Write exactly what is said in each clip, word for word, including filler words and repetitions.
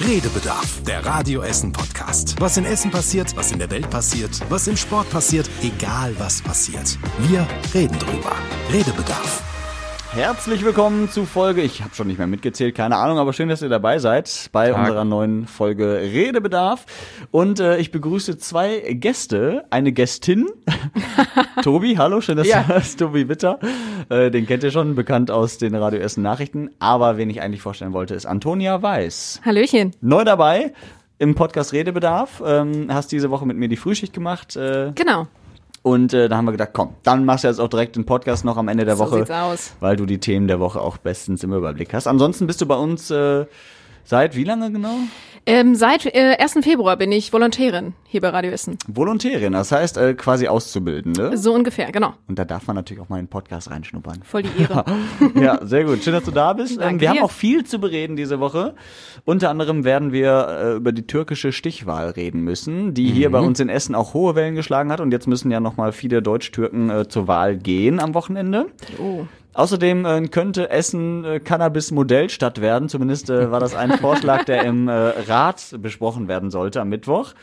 Redebedarf, der Radio Essen Podcast. Was in Essen passiert, was in der Welt passiert, was im Sport passiert, egal was passiert. Wir reden drüber. Redebedarf. Herzlich willkommen zu Folge, ich habe schon nicht mehr mitgezählt, keine Ahnung, aber schön, dass ihr dabei seid bei Tag. unserer neuen Folge Redebedarf. Und äh, ich begrüße zwei Gäste, eine Gästin, Tobi, hallo, schön, dass ja. du bist, Tobi Witter, äh, den kennt ihr schon, bekannt aus den Radio Essen Nachrichten, aber wen ich eigentlich vorstellen wollte, ist Antonia Weiß. Hallöchen. Neu dabei im Podcast Redebedarf, ähm, hast diese Woche mit mir die Frühschicht gemacht. Äh, genau. Und äh, da haben wir gedacht, komm, dann machst du jetzt auch direkt den Podcast noch am Ende der so Woche, sieht's aus. Weil du die Themen der Woche auch bestens im Überblick hast. Ansonsten bist du bei uns äh, seit wie lange genau? Ähm, seit äh, ersten Februar bin ich Volontärin hier bei Radio Essen. Volontärin, das heißt äh, quasi Auszubildende. So ungefähr, genau. Und da darf man natürlich auch mal in den Podcast reinschnuppern. Voll die Ehre. Ja, sehr gut. Schön, dass du da bist. Ähm, wir haben auch viel zu bereden diese Woche. Unter anderem werden wir äh, über die türkische Stichwahl reden müssen, die mhm. hier bei uns in Essen auch hohe Wellen geschlagen hat. Und jetzt müssen ja nochmal viele Deutsch-Türken äh, zur Wahl gehen am Wochenende. Oh. Außerdem äh, könnte Essen äh, Cannabis-Modellstadt werden. Zumindest äh, war das ein Vorschlag, der im äh, Rat besprochen werden sollte am Mittwoch.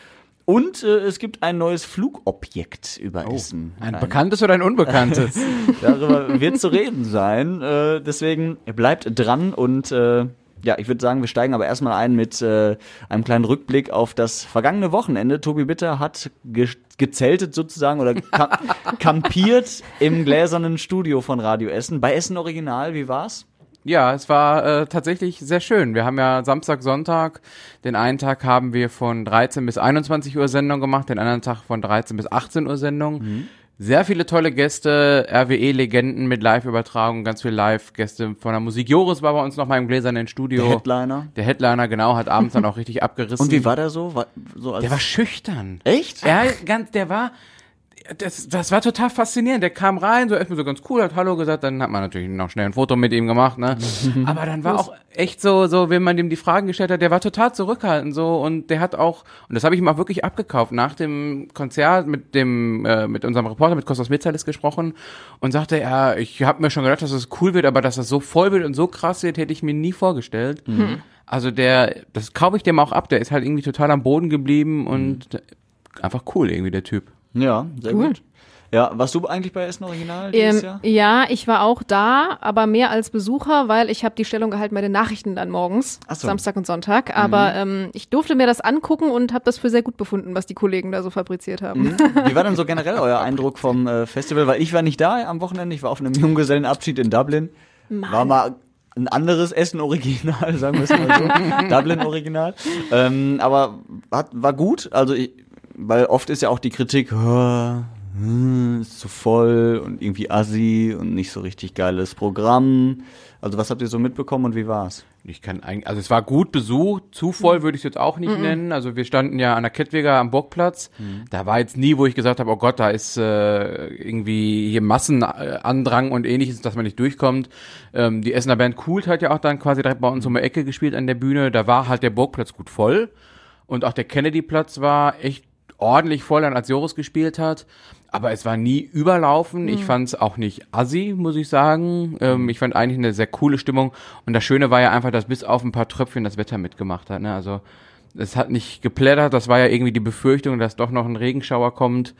Und äh, es gibt ein neues Flugobjekt über oh, Essen. Ein Nein. bekanntes oder ein unbekanntes? Darüber wird zu reden sein. Äh, deswegen bleibt dran und äh, ja, ich würde sagen, wir steigen aber erstmal ein mit äh, einem kleinen Rückblick auf das vergangene Wochenende. Tobi Witter hat ge- gezeltet sozusagen oder ka- kampiert im gläsernen Studio von Radio Essen. Bei Essen Original, wie war's? Ja, es war äh, tatsächlich sehr schön. Wir haben ja Samstag, Sonntag, den einen Tag haben wir von dreizehn bis einundzwanzig Uhr Sendung gemacht, den anderen Tag von dreizehn bis achtzehn Uhr Sendung. Mhm. Sehr viele tolle Gäste, R W E-Legenden mit Live-Übertragung, ganz viel Live-Gäste von der Musik. Joris war bei uns nochmal im gläsernen Studio. Der Headliner. Der Headliner, genau, hat abends dann auch richtig abgerissen. Und wie war der so? War, so als der war schüchtern. Echt? Ja, ganz, der war... Das, das war total faszinierend. Der kam rein, so erstmal so ganz cool, hat Hallo gesagt, dann hat man natürlich noch schnell ein Foto mit ihm gemacht, ne? Aber dann war auch echt so, so, wenn man dem die Fragen gestellt hat, der war total zurückhaltend, so, und der hat auch, und das habe ich ihm auch wirklich abgekauft, nach dem Konzert mit dem, äh, mit unserem Reporter, mit Kostos Mitzeles gesprochen und sagte, ja, ich habe mir schon gedacht, dass das cool wird, aber dass das so voll wird und so krass wird, hätte ich mir nie vorgestellt. Mhm. Also der, das kaufe ich dem auch ab, der ist halt irgendwie total am Boden geblieben und mhm. einfach cool irgendwie, der Typ. Ja, sehr cool. gut. Ja, warst du eigentlich bei Essen Original dieses ähm, Jahr? Ja, ich war auch da, aber mehr als Besucher, weil ich habe die Stellung gehalten bei den Nachrichten dann morgens, Ach so. Samstag und Sonntag. Aber mhm. ähm, ich durfte mir das angucken und habe das für sehr gut befunden, was die Kollegen da so fabriziert haben. Mhm. Wie war denn so generell euer Eindruck vom äh, Festival? Weil ich war nicht da am Wochenende, ich war auf einem Junggesellenabschied in Dublin. Mann. War mal... Ein anderes Essen-Original, sagen wir es mal so. Dublin-Original. Ähm, aber hat, war gut. Also, ich, weil oft ist ja auch die Kritik, hm, ist zu voll und irgendwie assi und nicht so richtig geiles Programm. Also, was habt ihr so mitbekommen und wie war's? Ich kann eigentlich, also es war gut besucht, zu voll würde ich es jetzt auch nicht mhm. nennen, also wir standen ja an der Kettweger am Burgplatz, mhm. da war jetzt nie, wo ich gesagt habe, oh Gott, da ist äh, irgendwie hier Massenandrang und ähnliches, dass man nicht durchkommt. Ähm, die Essener Band Coolt hat ja auch dann quasi direkt bei uns um die Ecke gespielt an der Bühne, da war halt der Burgplatz gut voll und auch der Kennedyplatz war echt ordentlich voll, als Joris gespielt hat. Aber es war nie überlaufen. Ich fand es auch nicht assi, muss ich sagen. Ähm, ich fand eigentlich eine sehr coole Stimmung. Und das Schöne war ja einfach, dass bis auf ein paar Tröpfchen das Wetter mitgemacht hat. Ne? Also es hat nicht geplättert. Das war ja irgendwie die Befürchtung, dass doch noch ein Regenschauer kommt.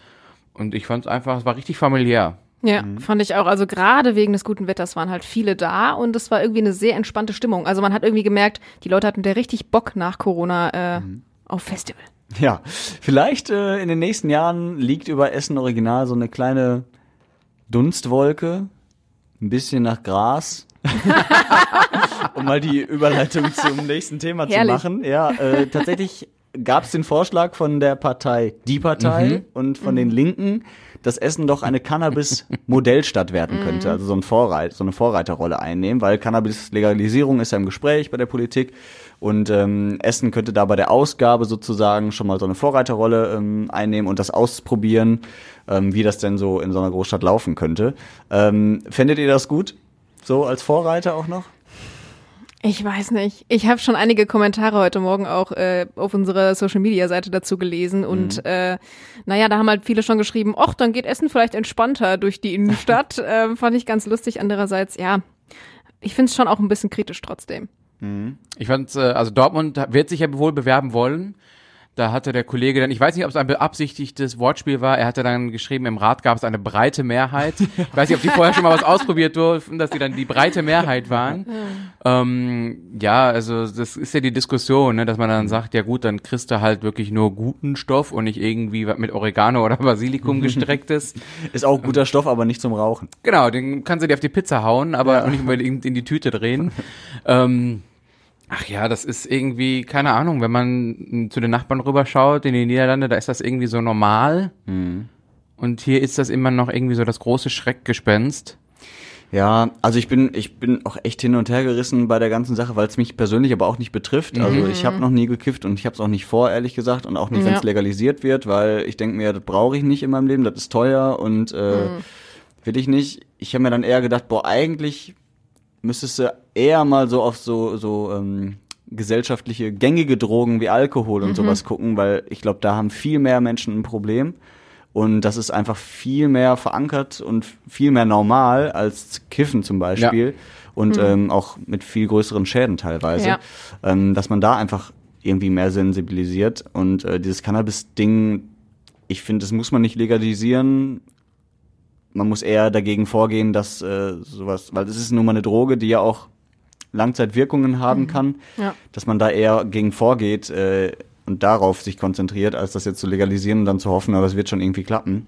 Und ich fand es einfach, es war richtig familiär. Ja, mhm. fand ich auch. Also gerade wegen des guten Wetters waren halt viele da und es war irgendwie eine sehr entspannte Stimmung. Also man hat irgendwie gemerkt, die Leute hatten da richtig Bock nach Corona äh, mhm. auf Festival. Ja, vielleicht äh, in den nächsten Jahren liegt über Essen Original so eine kleine Dunstwolke, ein bisschen nach Gras, um mal die Überleitung zum nächsten Thema Herrlich. zu machen. Ja, äh, tatsächlich gab es den Vorschlag von der Partei Die Partei mhm. und von mhm. den Linken, dass Essen doch eine Cannabis-Modellstadt werden könnte, also so, ein Vorreit- so eine Vorreiterrolle einnehmen, weil Cannabis-Legalisierung ist ja im Gespräch bei der Politik. Und ähm, Essen könnte da bei der Ausgabe sozusagen schon mal so eine Vorreiterrolle ähm, einnehmen und das ausprobieren, ähm, wie das denn so in so einer Großstadt laufen könnte. Ähm, fändet ihr das gut? So als Vorreiter auch noch? Ich weiß nicht. Ich habe schon einige Kommentare heute Morgen auch äh, auf unserer Social-Media-Seite dazu gelesen. Und mhm. äh, naja, da haben halt viele schon geschrieben, ach, dann geht Essen vielleicht entspannter durch die Innenstadt. äh, fand ich ganz lustig. Andererseits, ja, ich finde es schon auch ein bisschen kritisch trotzdem. Mhm. Ich fand, also Dortmund wird sich ja wohl bewerben wollen. Da hatte der Kollege dann, ich weiß nicht, ob es ein beabsichtigtes Wortspiel war, er hatte dann geschrieben, im Rat gab es eine breite Mehrheit. Ich weiß nicht, ob die vorher schon mal was ausprobiert durften, dass die dann die breite Mehrheit waren. Ähm, ja, also das ist ja die Diskussion, ne, dass man dann sagt, ja gut, dann kriegst du halt wirklich nur guten Stoff und nicht irgendwie mit Oregano oder Basilikum gestrecktes. Ist auch guter Stoff, aber nicht zum Rauchen. Genau, den kannst du dir auf die Pizza hauen, aber ja. nicht unbedingt in die Tüte drehen. Ähm, Ach ja, das ist irgendwie, keine Ahnung, wenn man zu den Nachbarn rüberschaut, in die Niederlande, da ist das irgendwie so normal. Mhm. Und hier ist das immer noch irgendwie so das große Schreckgespenst. Ja, also ich bin ich bin auch echt hin und her gerissen bei der ganzen Sache, weil es mich persönlich aber auch nicht betrifft. Mhm. Also ich habe noch nie gekifft und ich habe es auch nicht vor, ehrlich gesagt. Und auch nicht, ja. wenn es legalisiert wird, weil ich denke mir, das brauche ich nicht in meinem Leben, das ist teuer und äh, mhm. will ich nicht. Ich habe mir dann eher gedacht, boah, eigentlich müsstest du eher mal so auf so so ähm, gesellschaftliche, gängige Drogen wie Alkohol und mhm. sowas gucken, weil ich glaube, da haben viel mehr Menschen ein Problem. Und das ist einfach viel mehr verankert und viel mehr normal als Kiffen zum Beispiel. Ja. Und mhm. ähm, auch mit viel größeren Schäden teilweise. Ja. Ähm, dass man da einfach irgendwie mehr sensibilisiert. Und äh, dieses Cannabis-Ding, ich finde, das muss man nicht legalisieren. Man muss eher dagegen vorgehen, dass äh, sowas, weil es ist nun mal eine Droge, die ja auch Langzeitwirkungen haben mhm. kann, ja. dass man da eher gegen vorgeht äh, und darauf sich konzentriert, als das jetzt zu legalisieren und dann zu hoffen, aber es wird schon irgendwie klappen.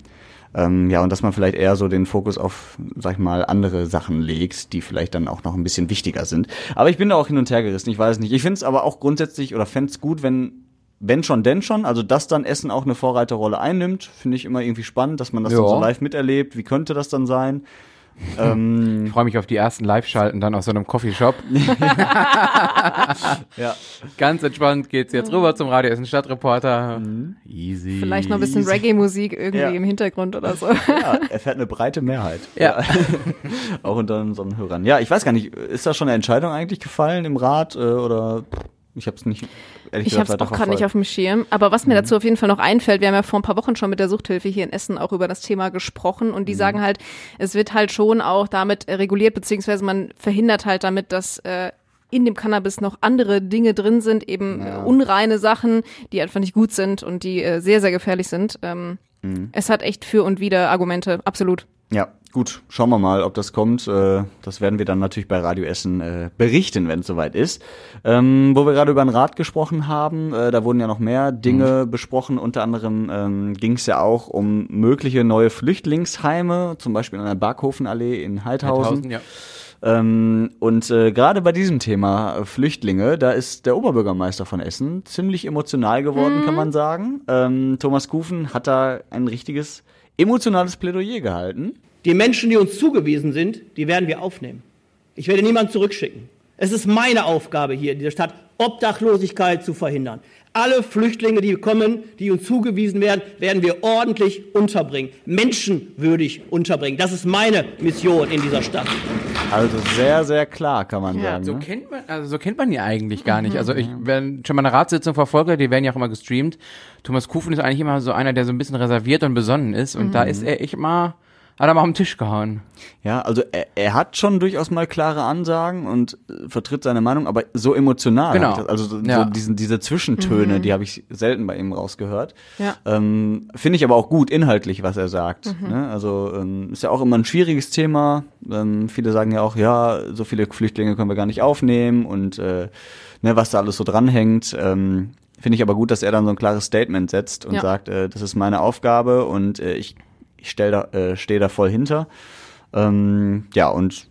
Ähm, ja, und dass man vielleicht eher so den Fokus auf, sag ich mal, andere Sachen legt, die vielleicht dann auch noch ein bisschen wichtiger sind. Aber ich bin da auch hin und her gerissen, ich weiß nicht. Ich finde es aber auch grundsätzlich oder fände es gut, wenn Wenn schon, denn schon. Also, dass dann Essen auch eine Vorreiterrolle einnimmt, finde ich immer irgendwie spannend, dass man das dann so live miterlebt. Wie könnte das dann sein? Ähm, ich freue mich auf die ersten Live-Schalten dann aus so einem Coffeeshop. ja. Ganz entspannt geht's jetzt rüber zum Radio Essen Stadtreporter. Mhm. Easy. Vielleicht noch ein bisschen Reggae-Musik irgendwie ja. im Hintergrund oder so. Ja, erfährt eine breite Mehrheit. Ja. ja. Auch unter unseren Hörern. Ja, ich weiß gar nicht, ist da schon eine Entscheidung eigentlich gefallen im Rat oder... Ich habe es nicht, ehrlich gesagt, ich habe es auch gerade nicht auf dem Schirm. Aber was mir mhm. dazu auf jeden Fall noch einfällt, wir haben ja vor ein paar Wochen schon mit der Suchthilfe hier in Essen auch über das Thema gesprochen und die mhm. sagen halt, es wird halt schon auch damit reguliert, beziehungsweise man verhindert halt damit, dass äh, in dem Cannabis noch andere Dinge drin sind, eben ja. unreine Sachen, die einfach nicht gut sind und die äh, sehr, sehr gefährlich sind. Ähm, mhm. Es hat echt für und wider Argumente, absolut. Ja, gut, schauen wir mal, ob das kommt. Das werden wir dann natürlich bei Radio Essen berichten, wenn es soweit ist. Ähm, wo wir gerade über den Rat gesprochen haben, äh, da wurden ja noch mehr Dinge mhm. besprochen. Unter anderem ähm, ging es ja auch um mögliche neue Flüchtlingsheime, zum Beispiel an der Barkhofenallee in Heidhausen. Heidhausen ja. ähm, und äh, gerade bei diesem Thema Flüchtlinge, da ist der Oberbürgermeister von Essen ziemlich emotional geworden, mhm. kann man sagen. Ähm, Thomas Kufen hat da ein richtiges emotionales Plädoyer gehalten. Die Menschen, die uns zugewiesen sind, die werden wir aufnehmen. Ich werde niemanden zurückschicken. Es ist meine Aufgabe hier in dieser Stadt, Obdachlosigkeit zu verhindern. Alle Flüchtlinge, die kommen, die uns zugewiesen werden, werden wir ordentlich unterbringen, menschenwürdig unterbringen. Das ist meine Mission in dieser Stadt. Also sehr, sehr klar, kann man ja, sagen. So, ne? kennt man, also so kennt man die eigentlich gar nicht. Also ich, wenn schon mal eine Ratssitzung verfolge, die werden ja auch immer gestreamt. Thomas Kufen ist eigentlich immer so einer, der so ein bisschen reserviert und besonnen ist. Und mhm. da ist er echt mal... Hat er mal auf den Tisch gehauen. Ja, also er, er hat schon durchaus mal klare Ansagen und äh, vertritt seine Meinung, aber so emotional. Genau. Das, also so, ja. so diesen, diese Zwischentöne, mhm. die habe ich selten bei ihm rausgehört. Ja. Ähm, finde ich aber auch gut inhaltlich, was er sagt. Mhm. Ne? Also ähm, ist ja auch immer ein schwieriges Thema. Ähm, viele sagen ja auch, ja, so viele Flüchtlinge können wir gar nicht aufnehmen und äh, ne, was da alles so dranhängt. Ähm, finde ich aber gut, dass er dann so ein klares Statement setzt und ja. sagt, äh, das ist meine Aufgabe und äh, ich Ich stell da, äh, stehe da voll hinter. Ähm, ja, und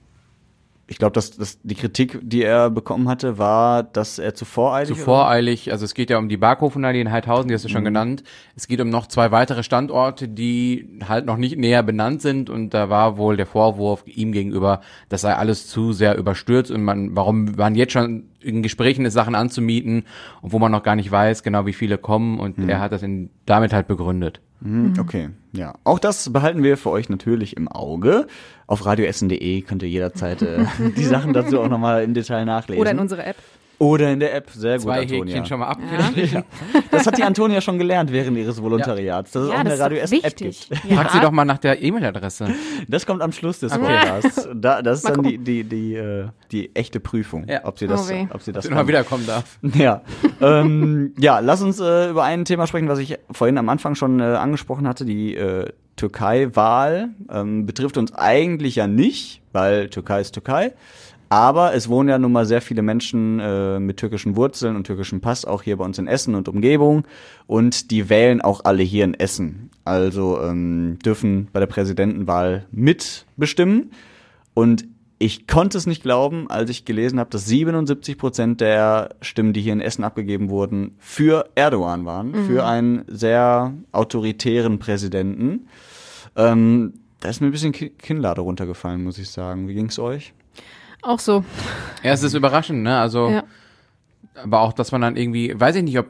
ich glaube, dass, dass die Kritik, die er bekommen hatte, war, dass er zu voreilig... Zu voreilig, also es geht ja um die Barkhofenallee in Heidhausen, die hast du mhm. schon genannt. Es geht um noch zwei weitere Standorte, die halt noch nicht näher benannt sind. Und da war wohl der Vorwurf ihm gegenüber, das sei alles zu sehr überstürzt. Und man, warum waren jetzt schon in Gesprächen ist, Sachen anzumieten, und wo man noch gar nicht weiß, genau wie viele kommen. Und mhm. er hat das in, damit halt begründet. Okay, ja. Auch das behalten wir für euch natürlich im Auge. Auf radioessen punkt de könnt ihr jederzeit äh, die Sachen dazu auch nochmal im Detail nachlesen. Oder in unsere App. Oder in der App, sehr gut, Zwei Antonia. Häkchen schon mal abgestrichen. Ja. Das hat die Antonia schon gelernt während ihres Volontariats, dass es ja, auch eine Radio Essen-App gibt. Ja. Frag sie doch mal nach der E-Mail-Adresse. Das kommt am Schluss des Podcasts. Da, das ist mal dann die, die, die, äh, die echte Prüfung, ja. ob sie das okay. ob sie das ob sie noch wiederkommen darf. Ja, ähm, ja lass uns äh, über ein Thema sprechen, was ich vorhin am Anfang schon äh, angesprochen hatte, die äh, Türkei-Wahl. Ähm, betrifft uns eigentlich ja nicht, weil Türkei ist Türkei. Aber es wohnen ja nun mal sehr viele Menschen äh, mit türkischen Wurzeln und türkischem Pass auch hier bei uns in Essen und Umgebung. Und die wählen auch alle hier in Essen. Also ähm, dürfen bei der Präsidentenwahl mitbestimmen. Und ich konnte es nicht glauben, als ich gelesen habe, dass siebenundsiebzig Prozent der Stimmen, die hier in Essen abgegeben wurden, für Erdoğan waren. Mhm. Für einen sehr autoritären Präsidenten. Ähm, da ist mir ein bisschen Kinnlade runtergefallen, muss ich sagen. Wie ging's euch? Auch so. Ja, es ist überraschend, ne? Also, ja. aber auch, dass man dann irgendwie, weiß ich nicht, ob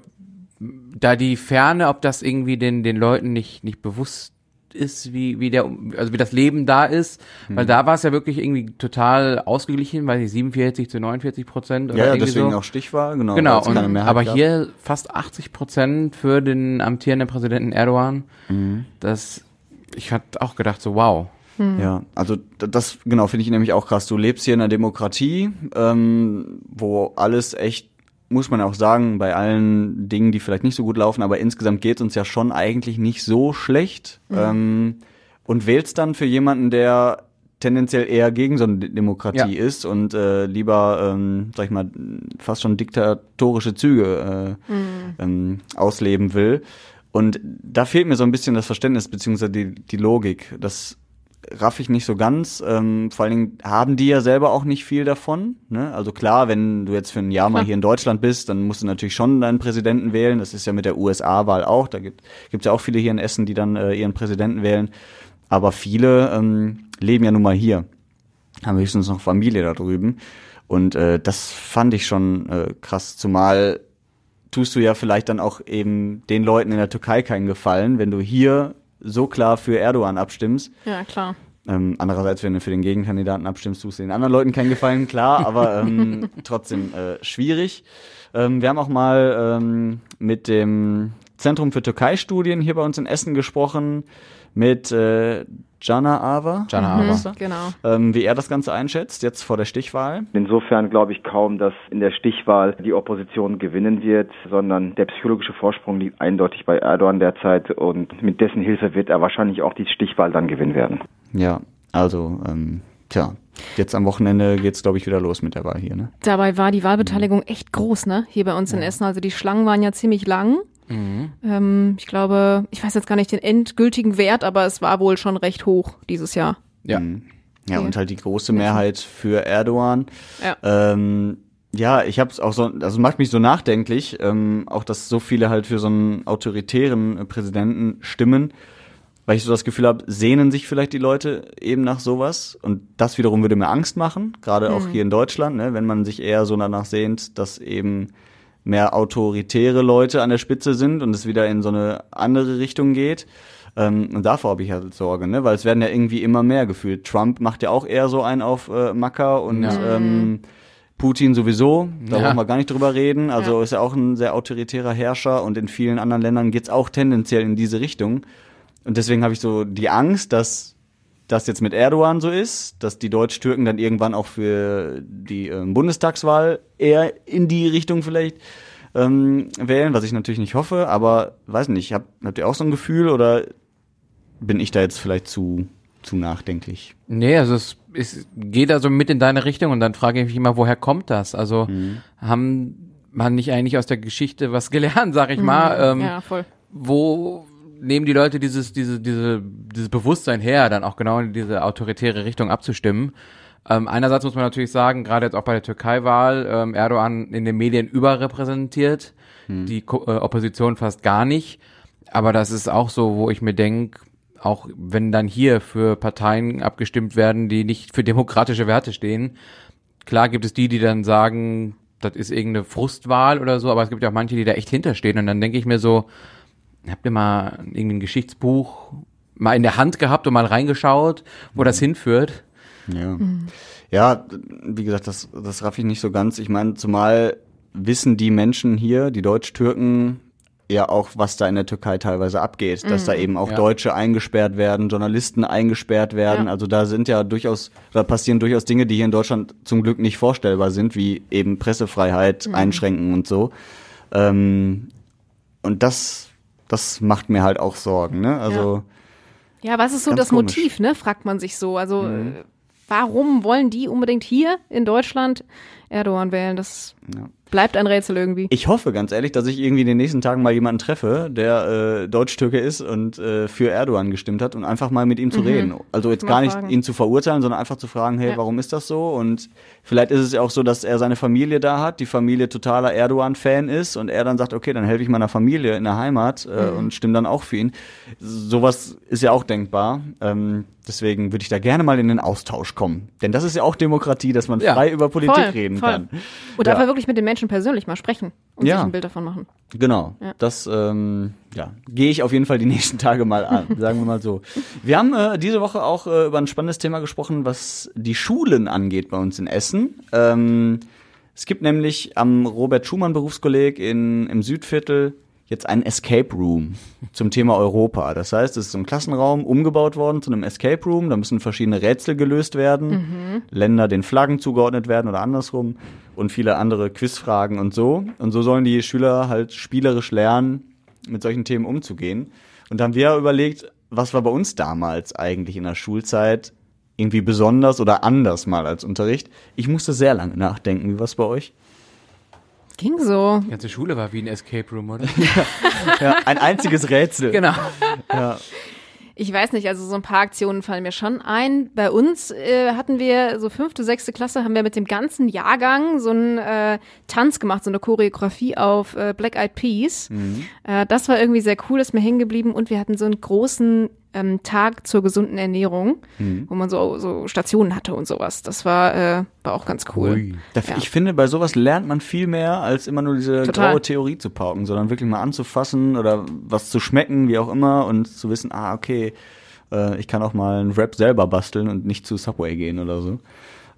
da die Ferne, ob das irgendwie den, den Leuten nicht, nicht bewusst ist, wie, wie der, also wie das Leben da ist, mhm. weil da war es ja wirklich irgendwie total ausgeglichen, weiß ich, siebenundvierzig zu neunundvierzig Prozent oder ja, ja, deswegen so. Auch Stichwahl, genau. Genau, und, aber gab. hier fast achtzig Prozent für den amtierenden Präsidenten Erdoğan. Mhm. Das, ich hatte auch gedacht, so wow. Hm. Ja, also das genau finde ich nämlich auch krass. Du lebst hier in einer Demokratie, ähm, wo alles echt, muss man auch sagen, bei allen Dingen, die vielleicht nicht so gut laufen, aber insgesamt geht es uns ja schon eigentlich nicht so schlecht. Mhm. Ähm, und wählst dann für jemanden, der tendenziell eher gegen so eine Demokratie ja. ist und äh, lieber, ähm, sag ich mal, fast schon diktatorische Züge äh, mhm. ähm, ausleben will. Und da fehlt mir so ein bisschen das Verständnis beziehungsweise die, die Logik, dass raff ich nicht so ganz. Ähm, vor allen Dingen haben die ja selber auch nicht viel davon. Ne? Also klar, wenn du jetzt für ein Jahr mal hier in Deutschland bist, dann musst du natürlich schon deinen Präsidenten wählen. Das ist ja mit der U S A-Wahl auch. Da gibt es ja auch viele hier in Essen, die dann äh, ihren Präsidenten wählen. Aber viele ähm, leben ja nun mal hier. Haben höchstens noch Familie da drüben. Und äh, das fand ich schon äh, krass. Zumal tust du ja vielleicht dann auch eben den Leuten in der Türkei keinen Gefallen, wenn du hier so klar für Erdoğan abstimmst. Ja, klar. Ähm, andererseits, wenn du für den Gegenkandidaten abstimmst, tust du den anderen Leuten keinen Gefallen, klar, aber ähm, trotzdem äh, schwierig. Ähm, wir haben auch mal ähm, mit dem Zentrum für Türkei-Studien hier bei uns in Essen gesprochen, mit äh, Jana Ava. Jana mhm, Ava. Genau. Ähm, wie er das Ganze einschätzt, jetzt vor der Stichwahl. Insofern glaube ich kaum, dass in der Stichwahl die Opposition gewinnen wird, sondern der psychologische Vorsprung liegt eindeutig bei Erdoğan derzeit und mit dessen Hilfe wird er wahrscheinlich auch die Stichwahl dann gewinnen werden. Ja, also, ähm, tja. Jetzt am Wochenende geht's, glaube ich, wieder los mit der Wahl hier, ne? Dabei war die Wahlbeteiligung mhm. echt groß, ne? Hier bei uns in ja. Essen. Also die Schlangen waren ja ziemlich lang. Mhm. Ähm, ich glaube, ich weiß jetzt gar nicht den endgültigen Wert, aber es war wohl schon recht hoch dieses Jahr. Ja, mhm. ja okay. und halt die große Mehrheit für Erdoğan. Ja, ähm, ja ich habe es auch so, also macht mich so nachdenklich, ähm, auch dass so viele halt für so einen autoritären äh, Präsidenten stimmen, weil ich so das Gefühl habe, sehnen sich vielleicht die Leute eben nach sowas und das wiederum würde mir Angst machen, gerade mhm. auch hier in Deutschland, ne, wenn man sich eher so danach sehnt, dass eben mehr autoritäre Leute an der Spitze sind und es wieder in so eine andere Richtung geht. Ähm, und davor habe ich halt Sorge, ne? Weil es werden ja irgendwie immer mehr gefühlt. Trump macht ja auch eher so einen auf äh, Macker und ja. ähm, Putin sowieso, da ja. brauchen wir gar nicht drüber reden. Also ja. ist ja auch ein sehr autoritärer Herrscher und in vielen anderen Ländern geht's auch tendenziell in diese Richtung. Und deswegen habe ich so die Angst, dass das jetzt mit Erdoğan so ist, dass die Deutsch-Türken dann irgendwann auch für die äh, Bundestagswahl eher in die Richtung vielleicht ähm, wählen, was ich natürlich nicht hoffe, aber weiß nicht, hab, habt ihr auch so ein Gefühl oder bin ich da jetzt vielleicht zu, zu nachdenklich? Nee, also es, es geht also mit in deine Richtung und dann frage ich mich immer, woher kommt das? Also mhm. haben man nicht eigentlich aus der Geschichte was gelernt, sag ich mhm. mal. Ähm, ja, voll. Wo nehmen die Leute dieses, diese, diese, dieses Bewusstsein her, dann auch genau in diese autoritäre Richtung abzustimmen. Ähm, einerseits muss man natürlich sagen, gerade jetzt auch bei der Türkei-Wahl, ähm, Erdoğan in den Medien überrepräsentiert, hm. die Ko- äh, Opposition fast gar nicht. Aber das ist auch so, wo ich mir denke, auch wenn dann hier für Parteien abgestimmt werden, die nicht für demokratische Werte stehen, klar gibt es die, die dann sagen, das ist irgendeine Frustwahl oder so, aber es gibt ja auch manche, die da echt hinterstehen. Und dann denke ich mir so, habt ihr mal irgendwie ein Geschichtsbuch mal in der Hand gehabt und mal reingeschaut, wo mhm. das hinführt? Ja, mhm. ja, wie gesagt, das, das raff ich nicht so ganz. Ich meine, zumal wissen die Menschen hier, die Deutsch-Türken, ja auch, was da in der Türkei teilweise abgeht, mhm. dass da eben auch ja. Deutsche eingesperrt werden, Journalisten eingesperrt werden, ja. also da sind ja durchaus, da passieren durchaus Dinge, die hier in Deutschland zum Glück nicht vorstellbar sind, wie eben Pressefreiheit mhm. einschränken und so. Ähm, und das, das macht mir halt auch Sorgen, ne? Also ja, ja was ist so das komisch. Motiv, ne? Fragt man sich so, also mhm. warum wollen die unbedingt hier in Deutschland Erdoğan wählen? Das ja. bleibt ein Rätsel irgendwie. Ich hoffe ganz ehrlich, dass ich irgendwie in den nächsten Tagen mal jemanden treffe, der äh, Deutsch-Türke ist und äh, für Erdoğan gestimmt hat und einfach mal mit ihm zu mhm. reden. Also jetzt mal gar nicht fragen. Ihn zu verurteilen, sondern einfach zu fragen, hey, ja. warum ist das so? Und vielleicht ist es ja auch so, dass er seine Familie da hat, die Familie totaler Erdoğan-Fan ist und er dann sagt, okay, dann helfe ich meiner Familie in der Heimat äh, mhm. und stimme dann auch für ihn. Sowas ist ja auch denkbar. Ähm, deswegen würde ich da gerne mal in den Austausch kommen. Denn das ist ja auch Demokratie, dass man ja. frei über Politik voll, reden voll. Kann. Und ja. einfach wirklich mit den Menschen persönlich mal sprechen und ja. sich ein Bild davon machen. Genau. Ja. Das ähm, ja. gehe ich auf jeden Fall die nächsten Tage mal an, sagen wir mal so. Wir haben äh, diese Woche auch äh, über ein spannendes Thema gesprochen, was die Schulen angeht bei uns in Essen. Ähm, es gibt nämlich am Robert-Schumann-Berufskolleg in, im Südviertel jetzt einen Escape Room zum Thema Europa. Das heißt, es ist ein Klassenraum umgebaut worden zu einem Escape Room. Da müssen verschiedene Rätsel gelöst werden, mhm. Länder den Flaggen zugeordnet werden oder andersrum und viele andere Quizfragen und so. Und so sollen die Schüler halt spielerisch lernen, mit solchen Themen umzugehen. Und da haben wir ja überlegt, was war bei uns damals eigentlich in der Schulzeit irgendwie besonders oder anders mal als Unterricht. Ich musste sehr lange nachdenken. Wie war es bei euch? Ging so. Die ganze Schule war wie ein Escape Room, oder? Ja, ein einziges Rätsel. Genau. Ja. Ich weiß nicht, also so ein paar Aktionen fallen mir schon ein. Bei uns äh, hatten wir so fünfte, sechste Klasse, haben wir mit dem ganzen Jahrgang so einen äh, Tanz gemacht, so eine Choreografie auf äh, Black Eyed Peas. Mhm. Äh, das war irgendwie sehr cool, ist mir hängen geblieben. Und wir hatten so einen großen ähm, Tag zur gesunden Ernährung, mhm. wo man so, so Stationen hatte und sowas. Das war, äh, war auch ganz cool. Ui. Da, ja. Ich finde, bei sowas lernt man viel mehr, als immer nur diese Total. Graue Theorie zu pauken, sondern wirklich mal anzufassen oder was zu schmecken, wie auch immer, und zu wissen, ah, okay, ich kann auch mal einen Rap selber basteln und nicht zu Subway gehen oder so.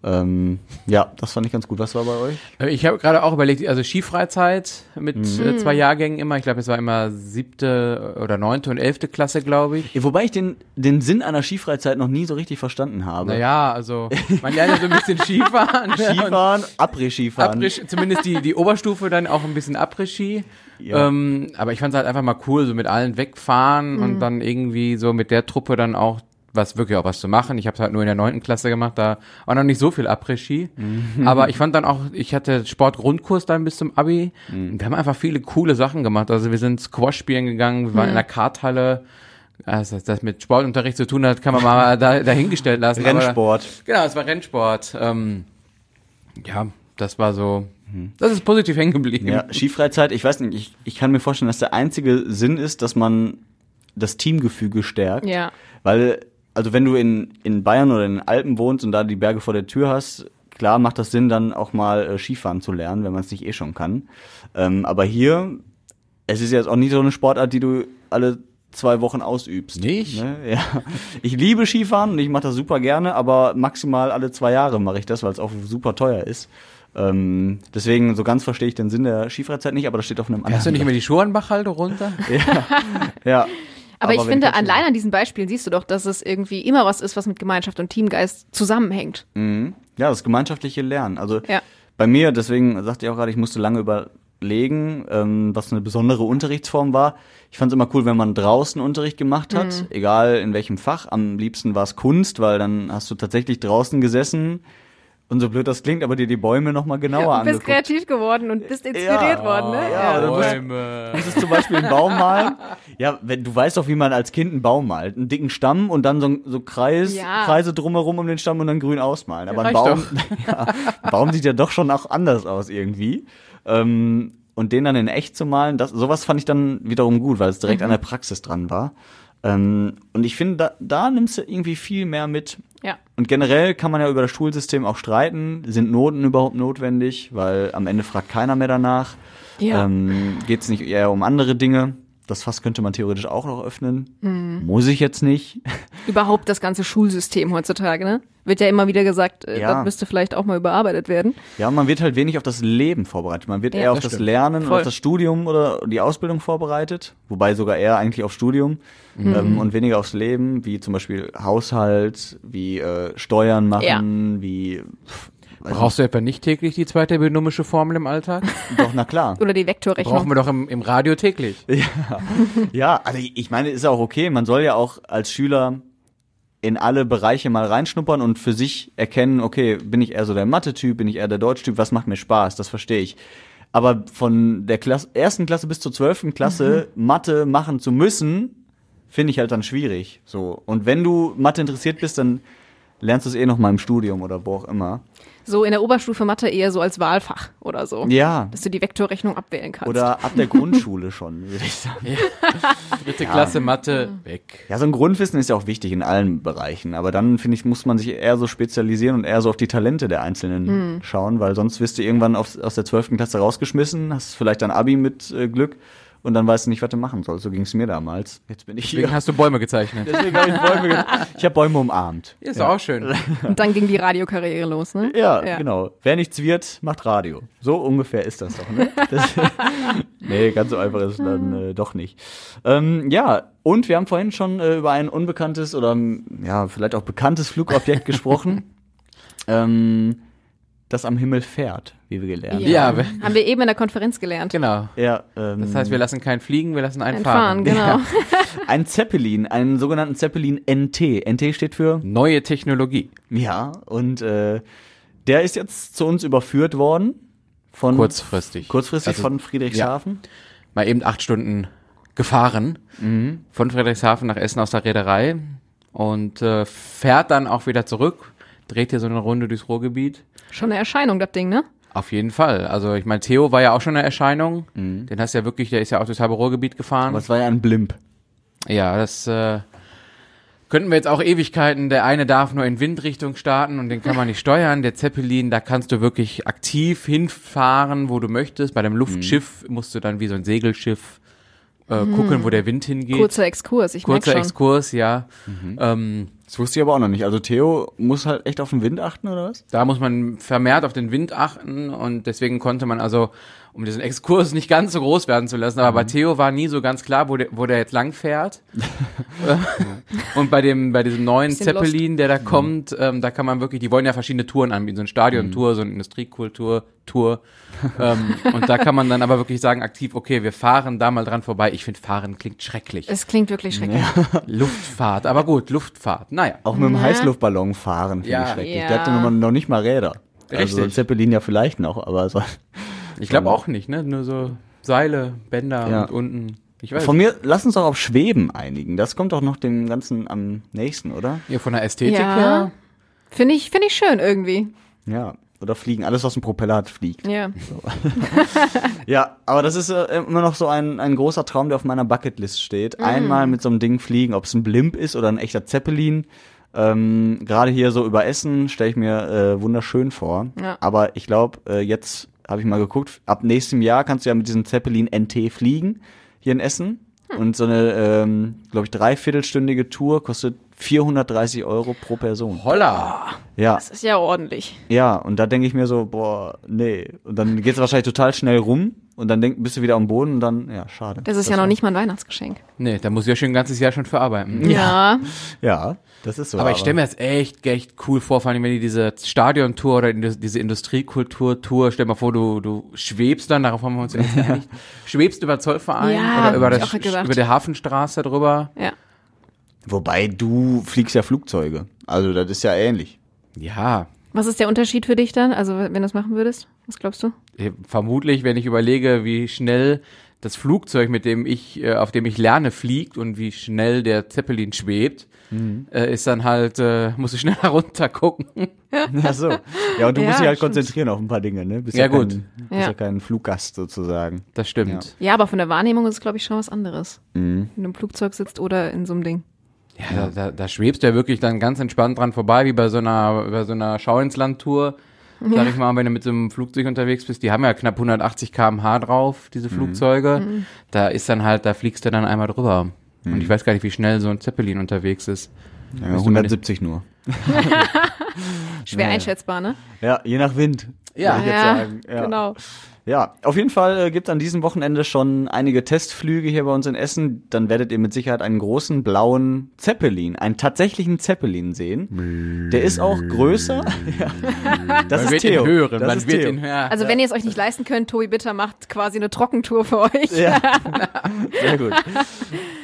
Ähm, ja, das fand ich ganz gut. Was war bei euch? Ich habe gerade auch überlegt, also Skifreizeit mit mhm. zwei Jahrgängen immer. Ich glaube, es war immer siebte oder neunte und elfte Klasse, glaube ich. Wobei ich den, den Sinn einer Skifreizeit noch nie so richtig verstanden habe. Naja, also man lernt ja so ein bisschen Skifahren. Skifahren, Après-Skifahren. Après, zumindest die, die Oberstufe dann auch ein bisschen Après-Ski. Ja. Ähm, aber ich fand es halt einfach mal cool, so mit allen wegfahren mhm. und dann irgendwie so mit der Truppe dann auch was wirklich auch was zu machen. Ich habe es halt nur in der neunten Klasse gemacht, da war noch nicht so viel Après-Ski. Mhm. Aber ich fand dann auch, ich hatte Sportgrundkurs dann bis zum Abi. Mhm. Wir haben einfach viele coole Sachen gemacht. Also wir sind Squash spielen gegangen, wir mhm. waren in der Karthalle. Also das mit Sportunterricht zu tun hat, kann man mal da, dahingestellt lassen. Rennsport. Aber, genau, es war Rennsport. Ähm, ja, das war so. Das ist positiv hängen geblieben. Ja, Skifreizeit, ich weiß nicht, ich, ich kann mir vorstellen, dass der einzige Sinn ist, dass man das Teamgefüge stärkt. Ja. Weil, also wenn du in, in Bayern oder in den Alpen wohnst und da die Berge vor der Tür hast, klar macht das Sinn, dann auch mal äh, Skifahren zu lernen, wenn man es nicht eh schon kann. Ähm, aber hier, es ist jetzt auch nicht so eine Sportart, die du alle zwei Wochen ausübst. Nicht? Ne? Ja. Ich liebe Skifahren und ich mache das super gerne, aber maximal alle zwei Jahre mache ich das, weil es auch super teuer ist. Ähm, deswegen, so ganz verstehe ich den Sinn der Skifreizeit nicht, aber das steht auf einem anderen. Hast du nicht immer die Schurenbachhalde runter? ja, ja. Aber, aber ich finde, allein an diesen Beispielen siehst du doch, dass es irgendwie immer was ist, was mit Gemeinschaft und Teamgeist zusammenhängt. Mhm. Ja, das gemeinschaftliche Lernen. Also ja. bei mir, deswegen sagte ich auch gerade, ich musste lange überlegen, ähm, was eine besondere Unterrichtsform war. Ich fand es immer cool, wenn man draußen Unterricht gemacht hat, mhm. egal in welchem Fach. Am liebsten war es Kunst, weil dann hast du tatsächlich draußen gesessen. Und so blöd das klingt, aber dir die Bäume nochmal genauer ja, angeguckt. Du bist kreativ geworden und bist inspiriert ja. worden, ne? Ja, ja. Bäume. Du musstest zum Beispiel einen Baum malen. Ja, wenn, du weißt doch, wie man als Kind einen Baum malt. Einen dicken Stamm und dann so, so Kreis, ja. Kreise drumherum um den Stamm und dann grün ausmalen. Aber ja, ein Baum, ja, ein Baum sieht ja doch schon auch anders aus irgendwie. Ähm, und den dann in echt zu malen, das, sowas fand ich dann wiederum gut, weil es direkt mhm. an der Praxis dran war. Ähm, und ich finde, da, da nimmst du irgendwie viel mehr mit. Ja. Und generell kann man ja über das Schulsystem auch streiten. Sind Noten überhaupt notwendig? Weil am Ende fragt keiner mehr danach. Ja. Ähm, geht es nicht eher um andere Dinge? Das Fass könnte man theoretisch auch noch öffnen. Mhm. Muss ich jetzt nicht. Überhaupt das ganze Schulsystem heutzutage, ne? Wird ja immer wieder gesagt, äh, ja. das müsste vielleicht auch mal überarbeitet werden. Ja, man wird halt wenig auf das Leben vorbereitet. Man wird ja, eher auf das, das Lernen, auf das Studium oder die Ausbildung vorbereitet. Wobei sogar eher eigentlich auf Studium mhm. ähm, und weniger aufs Leben, wie zum Beispiel Haushalt, wie äh, Steuern machen, ja. wie... Pff, brauchst du etwa nicht täglich die zweite binomische Formel im Alltag? Doch, na klar. Oder die Vektorrechnung. Brauchen wir doch im, im Radio täglich. Ja. ja, also ich meine, ist ja auch okay. Man soll ja auch als Schüler in alle Bereiche mal reinschnuppern und für sich erkennen, okay, bin ich eher so der Mathe-Typ, bin ich eher der Deutsch-Typ, was macht mir Spaß, das verstehe ich. Aber von der Klasse, ersten Klasse bis zur zwölften Klasse mhm. Mathe machen zu müssen, finde ich halt dann schwierig. So. Und wenn du Mathe interessiert bist, dann lernst du es eh noch mal im Studium oder wo auch immer. So in der Oberstufe Mathe eher so als Wahlfach oder so. Ja. Dass du die Vektorrechnung abwählen kannst. Oder ab der Grundschule schon, würde ich sagen. Ja. Dritte ja. Klasse Mathe, ja. weg. Ja, so ein Grundwissen ist ja auch wichtig in allen Bereichen. Aber dann, finde ich, muss man sich eher so spezialisieren und eher so auf die Talente der Einzelnen mhm. schauen. Weil sonst wirst du irgendwann auf, aus der zwölften Klasse rausgeschmissen, hast vielleicht dein Abi mit äh, Glück. Und dann weißt du nicht, was du machen sollst. So ging es mir damals. Jetzt bin ich Deswegen hier. Hast du Bäume gezeichnet. Deswegen habe ich Bäume gezeichnet. Ich habe Bäume umarmt. Ist ja. auch schön. Und dann ging die Radiokarriere los, ne? Ja, ja, genau. Wer nichts wird, macht Radio. So ungefähr ist das doch, ne? Das, nee, ganz so einfach ist es dann äh, doch nicht. Ähm, ja, und wir haben vorhin schon äh, über ein unbekanntes oder ja vielleicht auch bekanntes Flugobjekt gesprochen. Ähm... das am Himmel fährt, wie wir gelernt ja. haben. Ja, haben wir eben in der Konferenz gelernt. Genau. Ja, ähm, das heißt, wir lassen keinen fliegen, wir lassen einen fahren. Genau. Ja. Ein Zeppelin, einen sogenannten Zeppelin N T. N T steht für neue Technologie. Ja, und äh, der ist jetzt zu uns überführt worden. Von kurzfristig. Kurzfristig also, von Friedrichshafen. Ja. Mal eben acht Stunden gefahren mhm. von Friedrichshafen nach Essen aus der Reederei und äh, fährt dann auch wieder zurück. Dreht hier so eine Runde durchs Ruhrgebiet. Schon eine Erscheinung, das Ding, ne? Auf jeden Fall. Also ich meine, Theo war ja auch schon eine Erscheinung. Mhm. Den hast du ja wirklich, der ist ja auch durchs halbe Ruhrgebiet gefahren. Aber es war ja ein Blimp. Ja, das äh, könnten wir jetzt auch Ewigkeiten. Der eine darf nur in Windrichtung starten und den kann man nicht steuern. Der Zeppelin, da kannst du wirklich aktiv hinfahren, wo du möchtest. Bei dem Luftschiff mhm. musst du dann wie so ein Segelschiff äh, mhm. gucken, wo der Wind hingeht. Kurzer Exkurs, ich merke schon. Kurzer Exkurs, ja. Mhm. Ähm, das wusste ich aber auch noch nicht. Also Theo muss halt echt auf den Wind achten, oder was? Da muss man vermehrt auf den Wind achten und deswegen konnte man also, um diesen Exkurs nicht ganz so groß werden zu lassen, aber mhm. bei Theo war nie so ganz klar, wo der, wo der jetzt lang fährt. Und bei dem, bei diesem neuen Zeppelin, lost. der da kommt, ähm, da kann man wirklich, die wollen ja verschiedene Touren anbieten, so eine Stadiontour, so eine Industriekultur-Tour. ähm, und da kann man dann aber wirklich sagen, aktiv, okay, wir fahren da mal dran vorbei. Ich finde, fahren klingt schrecklich. Es klingt wirklich schrecklich. Ja. Luftfahrt, aber gut, Luftfahrt. Naja. Auch mit dem Heißluftballon fahren finde ja. ich schrecklich. Ja. Der hatte noch nicht mal Räder. Richtig. Also Zeppelin ja vielleicht noch, aber so. Ich glaube auch nicht, ne? Nur so Seile, Bänder ja. und unten. Ich weiß Von nicht. Mir, lass uns doch auf Schweben einigen. Das kommt doch noch dem Ganzen am nächsten, oder? Ja, von der Ästhetik ja. her. Finde ich, find ich schön irgendwie. Ja, oder fliegen. Alles, was ein Propeller hat, fliegt. Ja. So. ja, aber das ist äh, immer noch so ein, ein großer Traum, der auf meiner Bucketlist steht. Mhm. Einmal mit so einem Ding fliegen, ob es ein Blimp ist oder ein echter Zeppelin. Ähm, gerade hier so über Essen stelle ich mir äh, wunderschön vor. Ja. Aber ich glaube, äh, jetzt habe ich mal geguckt, ab nächstem Jahr kannst du ja mit diesem Zeppelin N T fliegen, hier in Essen. Hm. Und so eine, ähm, glaube ich, dreiviertelstündige Tour kostet vierhundertdreißig Euro pro Person. Holla! Ja. Das ist ja ordentlich. Ja, und da denke ich mir so, boah, nee. Und dann geht es wahrscheinlich total schnell rum und dann denk, bist du wieder am Boden und dann, ja, schade. Das ist das ja noch nicht mal ein Weihnachtsgeschenk. Nee, da muss ich ja schon ein ganzes Jahr schon für arbeiten. Ja. Ja, das ist so. Aber, aber. ich stelle mir das echt, echt cool vor, vor allem wenn die diese Stadiontour oder diese Industriekulturtour, stell dir mal vor, du, du schwebst dann, darauf haben wir uns jetzt nicht, schwebst über Zollverein ja, oder über, das, über die Hafenstraße drüber. Ja. Wobei, du fliegst ja Flugzeuge. Also, das ist ja ähnlich. Ja. Was ist der Unterschied für dich dann? Also, wenn du das machen würdest? Was glaubst du? Vermutlich, wenn ich überlege, wie schnell das Flugzeug, mit dem ich, auf dem ich lerne, fliegt und wie schnell der Zeppelin schwebt, mhm. äh, ist dann halt, äh, muss ich schneller runter gucken. Ach so. Ja, und du ja, musst dich halt stimmt. konzentrieren auf ein paar Dinge, ne? Bist ja, ja gut. Kein, bist ja. ja kein Fluggast sozusagen. Das stimmt. Ja, ja, aber von der Wahrnehmung ist es, glaube ich, schon was anderes. Mhm. Wenn du im Flugzeug sitzt oder in so einem Ding. Ja, ja. Da, da schwebst du ja wirklich dann ganz entspannt dran vorbei, wie bei so einer, bei so einer Schau-ins-Land-Tour. Ja. Sag ich mal, wenn du mit so einem Flugzeug unterwegs bist, die haben ja knapp hundertachtzig Kilometer pro Stunde drauf, diese mhm. Flugzeuge. Mhm. Da ist dann halt, da fliegst du dann einmal drüber. Mhm. Und ich weiß gar nicht, wie schnell so ein Zeppelin unterwegs ist. Ja, hundertsiebzig nur. Schwer naja. einschätzbar, ne? Ja, je nach Wind. Ja, ich jetzt ja, sagen. ja. genau. Ja, auf jeden Fall gibt es an diesem Wochenende schon einige Testflüge hier bei uns in Essen. Dann werdet ihr mit Sicherheit einen großen blauen Zeppelin, einen tatsächlichen Zeppelin sehen. Der ist auch größer. Ja. Das man ist Theo. Hören. Das man ist wird Theo. Ihn hören. Also wenn ihr es euch nicht leisten könnt, Tobi Witter macht quasi eine Trockentour für euch. Ja. Sehr gut.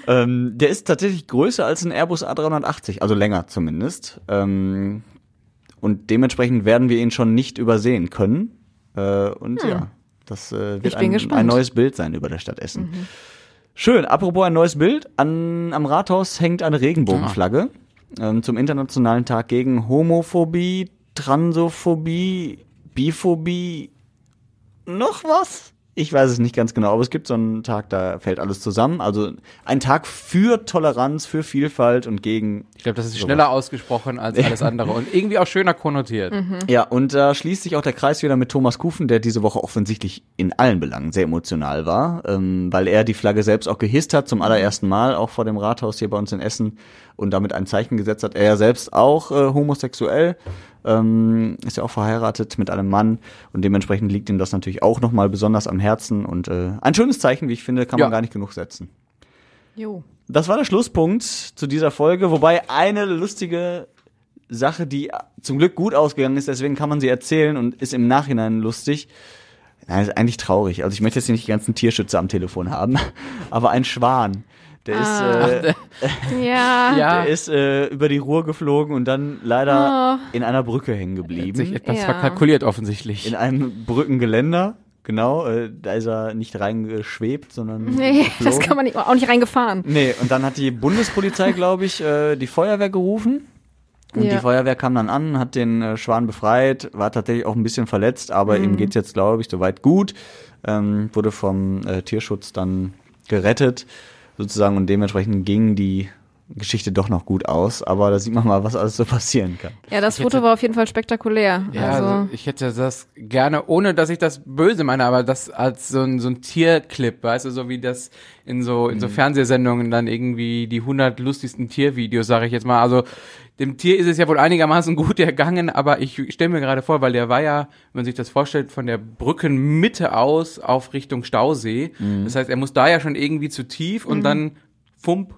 ähm, der ist tatsächlich größer als ein Airbus A dreihundertachtzig, also länger zumindest. Ähm, und dementsprechend werden wir ihn schon nicht übersehen können. Äh, und hm. ja. Das äh, wird ein, ein neues Bild sein über der Stadt Essen. Mhm. Schön, apropos ein neues Bild. An, am Rathaus hängt eine Regenbogenflagge ja. ähm, zum Internationalen Tag gegen Homophobie, Transophobie, Biphobie, noch was? Ich weiß es nicht ganz genau, aber es gibt so einen Tag, da fällt alles zusammen. Also ein Tag für Toleranz, für Vielfalt und gegen... Ich glaube, das ist schneller sowas. ausgesprochen als alles andere und irgendwie auch schöner konnotiert. Mhm. Ja, und da äh, schließt sich auch der Kreis wieder mit Thomas Kufen, der diese Woche offensichtlich in allen Belangen sehr emotional war, ähm, weil er die Flagge selbst auch gehisst hat, zum allerersten Mal, auch vor dem Rathaus hier bei uns in Essen und damit ein Zeichen gesetzt hat. Er ja selbst auch äh, homosexuell. Ähm, ist ja auch verheiratet mit einem Mann und dementsprechend liegt ihm das natürlich auch nochmal besonders am Herzen und äh, ein schönes Zeichen, wie ich finde, kann ja. man gar nicht genug setzen. Jo. Das war der Schlusspunkt zu dieser Folge, wobei eine lustige Sache, die zum Glück gut ausgegangen ist, deswegen kann man sie erzählen und ist im Nachhinein lustig. Nein, ist eigentlich traurig. Also ich möchte jetzt hier nicht die ganzen Tierschützer am Telefon haben, aber ein Schwan. Der ah. ist, äh, Ach, der, ja. der ist äh, über die Ruhr geflogen und dann leider oh. in einer Brücke hängen geblieben. Sich etwas ja. verkalkuliert offensichtlich. In einem Brückengeländer, genau. Äh, da ist er nicht reingeschwebt, sondern nee, geflogen. Das kann man nicht, auch nicht reingefahren. Nee, und dann hat die Bundespolizei, glaube ich, äh, die Feuerwehr gerufen. Und ja. die Feuerwehr kam dann an, hat den äh, Schwan befreit, war tatsächlich auch ein bisschen verletzt, aber mhm. ihm geht's jetzt, glaube ich, soweit gut. Ähm, wurde vom äh, Tierschutz dann gerettet. Sozusagen und dementsprechend ging die Geschichte doch noch gut aus, aber da sieht man mal, was alles so passieren kann. Ja, das ich Foto hätte, war auf jeden Fall spektakulär. Ja, also. Also ich hätte das gerne, ohne dass ich das böse meine, aber das als so ein, so ein Tierclip, weißt du, so wie das in so in so mhm. Fernsehsendungen dann irgendwie die hundert lustigsten Tiervideos, sage ich jetzt mal. Also dem Tier ist es ja wohl einigermaßen gut ergangen, aber ich stelle mir gerade vor, weil der war ja, wenn man sich das vorstellt, von der Brückenmitte aus auf Richtung Stausee. Mhm. Das heißt, er muss da ja schon irgendwie zu tief und mhm. dann fump.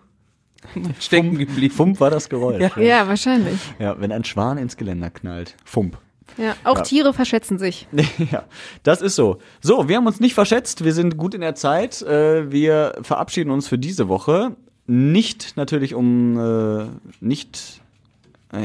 Stecken geblieben. Fump war das Geräusch. Ja, ja, wahrscheinlich. Ja, wenn ein Schwan ins Geländer knallt. Fump. Ja, auch ja. Tiere verschätzen sich. Ja, das ist so. So, wir haben uns nicht verschätzt. Wir sind gut in der Zeit. Wir verabschieden uns für diese Woche. Nicht natürlich um, äh, nicht...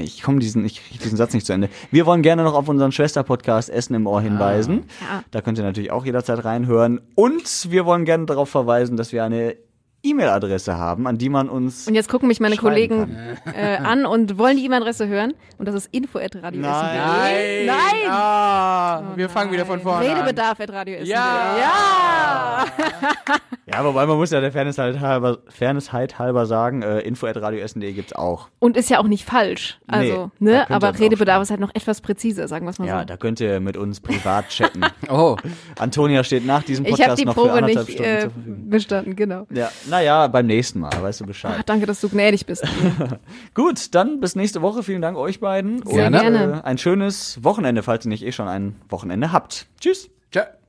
Ich komme diesen, ich kriege diesen Satz nicht zu Ende. Wir wollen gerne noch auf unseren Schwester-Podcast Essen im Ohr hinweisen. Ja. Da könnt ihr natürlich auch jederzeit reinhören. Und wir wollen gerne darauf verweisen, dass wir eine E-Mail-Adresse haben, an die man uns. Und jetzt gucken mich meine Kollegen äh, an und wollen die E-Mail-Adresse hören. Und das ist info at radioessen punkt de. Nein! Nein! Nein. Ah, oh, wir nein. fangen wieder von vorne an. redebedarf at radioessen punkt de. Ja! Ja! Ja, wobei man muss ja der Fairness halt halber, Fairness halt halber sagen, äh, info at radioessen punkt de gibt's auch. Und ist ja auch nicht falsch. Also, nee, ne? Aber Redebedarf ist halt noch etwas präziser, sagen wir es mal ja, so. Ja, da könnt ihr mit uns privat chatten. Oh. Antonia steht nach diesem Podcast noch für anderthalb Stunden äh, zur Verfügung. Bestanden, genau. Ja. Naja, beim nächsten Mal, weißt du Bescheid. Ach, danke, dass du gnädig bist. Gut, dann bis nächste Woche. Vielen Dank euch beiden. Sehr und, gerne. Äh, ein schönes Wochenende, falls ihr nicht eh schon ein Wochenende habt. Tschüss. Ciao.